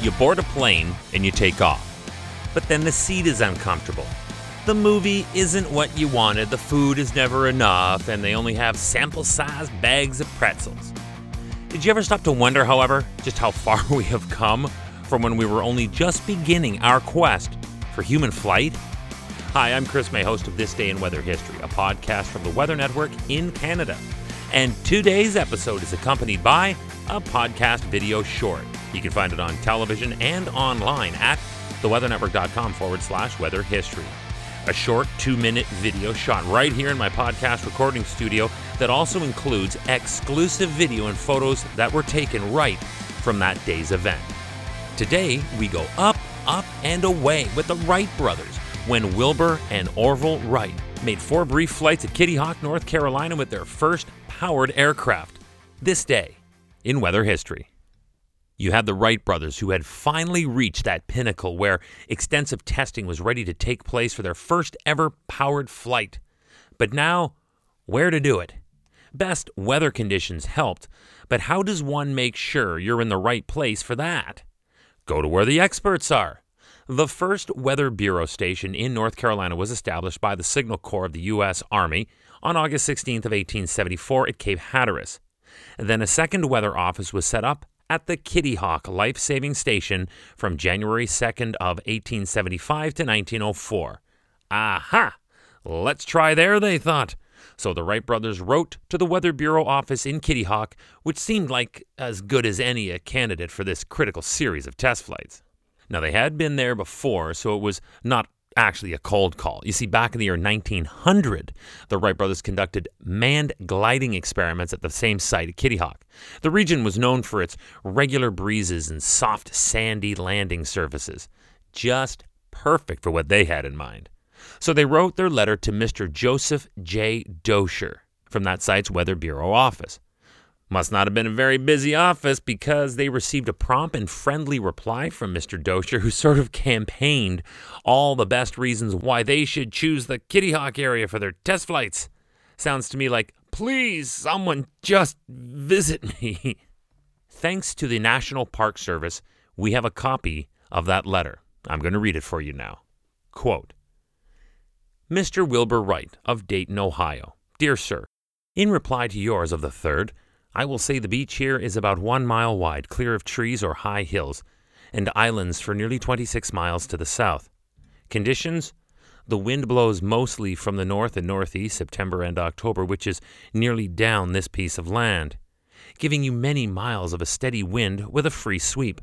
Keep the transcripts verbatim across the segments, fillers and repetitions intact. You board a plane and you take off, but then the seat is uncomfortable. The movie isn't what you wanted, the food is never enough, and they only have sample-sized bags of pretzels. Did you ever stop to wonder, however, just how far we have come from when we were only just beginning our quest for human flight? Hi, I'm Chris May, host of This Day in Weather History, a podcast from the Weather Network in Canada. And today's episode is accompanied by a podcast video short. You can find it on television and online at theweathernetwork.com forward slash weather history. A short two-minute video shot right here in my podcast recording studio that also includes exclusive video and photos that were taken right from that day's event. Today, we go up, up, and away with the Wright brothers when Wilbur and Orville Wright made four brief flights at Kitty Hawk, North Carolina with their first powered aircraft. This day in weather history. You had the Wright brothers, who had finally reached that pinnacle where extensive testing was ready to take place for their first ever powered flight. But now, where to do it? Best weather conditions helped, but how does one make sure you're in the right place for that? Go to where the experts are. The first Weather Bureau station in North Carolina was established by the Signal Corps of the U S Army on August sixteenth of eighteen seventy-four at Cape Hatteras. Then a second weather office was set up at the Kitty Hawk Life-Saving Station from January second of eighteen seventy-five to nineteen oh four. Aha! Let's try there, they thought. So the Wright brothers wrote to the Weather Bureau office in Kitty Hawk, which seemed like as good as any a candidate for this critical series of test flights. Now, they had been there before, so it was not actually a cold call. You see, back in the year nineteen hundred, the Wright brothers conducted manned gliding experiments at the same site at Kitty Hawk. The region was known for its regular breezes and soft, sandy landing surfaces. Just perfect for what they had in mind. So they wrote their letter to Mister Joseph J. Dosher from that site's Weather Bureau office. Must not have been a very busy office, because they received a prompt and friendly reply from Mister Dosher, who sort of campaigned all the best reasons why they should choose the Kitty Hawk area for their test flights. Sounds to me like, please, someone just visit me. Thanks to the National Park Service, we have a copy of that letter. I'm going to read it for you now. Quote, Mister Wilbur Wright of Dayton, Ohio. Dear Sir, in reply to yours of the third, I will say the beach here is about one mile wide, clear of trees or high hills, and islands for nearly twenty-six miles to the south. Conditions? The wind blows mostly from the north and northeast, September and October, which is nearly down this piece of land, giving you many miles of a steady wind with a free sweep.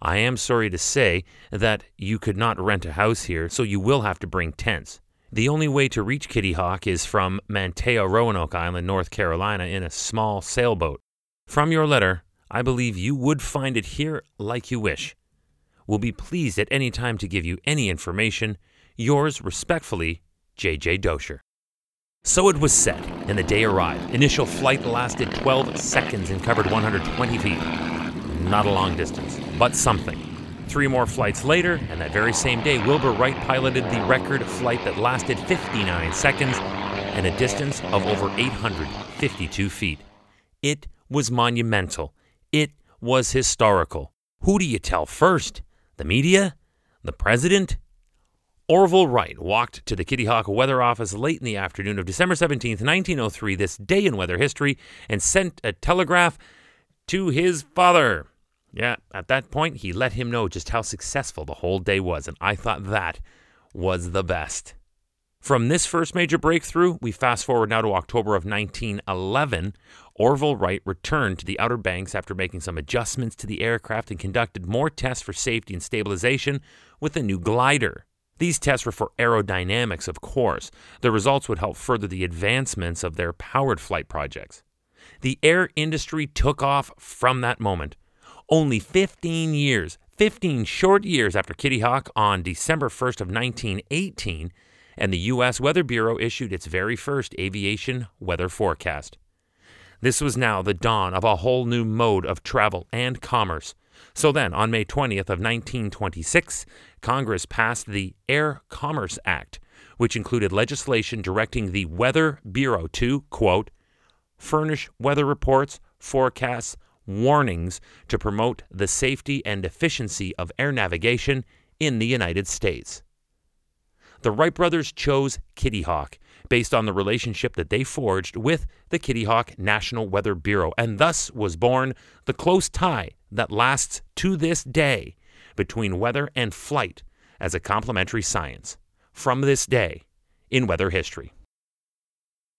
I am sorry to say that you could not rent a house here, so you will have to bring tents. The only way to reach Kitty Hawk is from Manteo, Roanoke Island, North Carolina, in a small sailboat. From your letter, I believe you would find it here like you wish. We'll be pleased at any time to give you any information. Yours respectfully, J J. Dosher. So it was set, and the day arrived. Initial flight lasted twelve seconds and covered one hundred twenty feet. Not a long distance, but something. Three more flights later, and that very same day, Wilbur Wright piloted the record flight that lasted fifty-nine seconds and a distance of over eight hundred fifty-two feet. It was monumental. It was historical. Who do you tell first? The media? The president? Orville Wright walked to the Kitty Hawk Weather Office late in the afternoon of December seventeenth, nineteen oh three, this day in weather history, and sent a telegraph to his father. Yeah, at that point, he let him know just how successful the whole day was, and I thought that was the best. From this first major breakthrough, we fast forward now to October of nineteen eleven. Orville Wright returned to the Outer Banks after making some adjustments to the aircraft and conducted more tests for safety and stabilization with a new glider. These tests were for aerodynamics, of course. The results would help further the advancements of their powered flight projects. The air industry took off from that moment. Only fifteen years, fifteen short years after Kitty Hawk on December first of nineteen eighteen, and the U S Weather Bureau issued its very first aviation weather forecast. This was now the dawn of a whole new mode of travel and commerce. So then, on May twentieth of nineteen twenty-six, Congress passed the Air Commerce Act, which included legislation directing the Weather Bureau to, quote, furnish weather reports, forecasts, warnings to promote the safety and efficiency of air navigation in the United States. The Wright brothers chose Kitty Hawk based on the relationship that they forged with the Kitty Hawk National Weather Bureau, and thus was born the close tie that lasts to this day between weather and flight as a complementary science. From this day in weather history.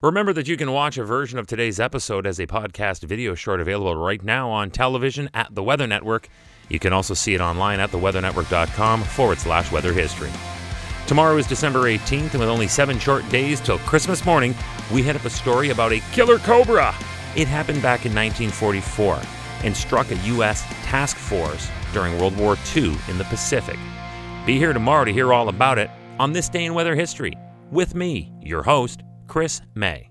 Remember that you can watch a version of today's episode as a podcast video short available right now on television at the Weather Network. You can also see it online at theweathernetwork.com forward slash weather history. Tomorrow is December eighteenth, and with only seven short days till Christmas morning, we hit up a story about a killer cobra. It happened back in nineteen forty-four and struck a U S task force during World War Two in the Pacific. Be here tomorrow to hear all about it on This Day in Weather History with me, your host, Chris May.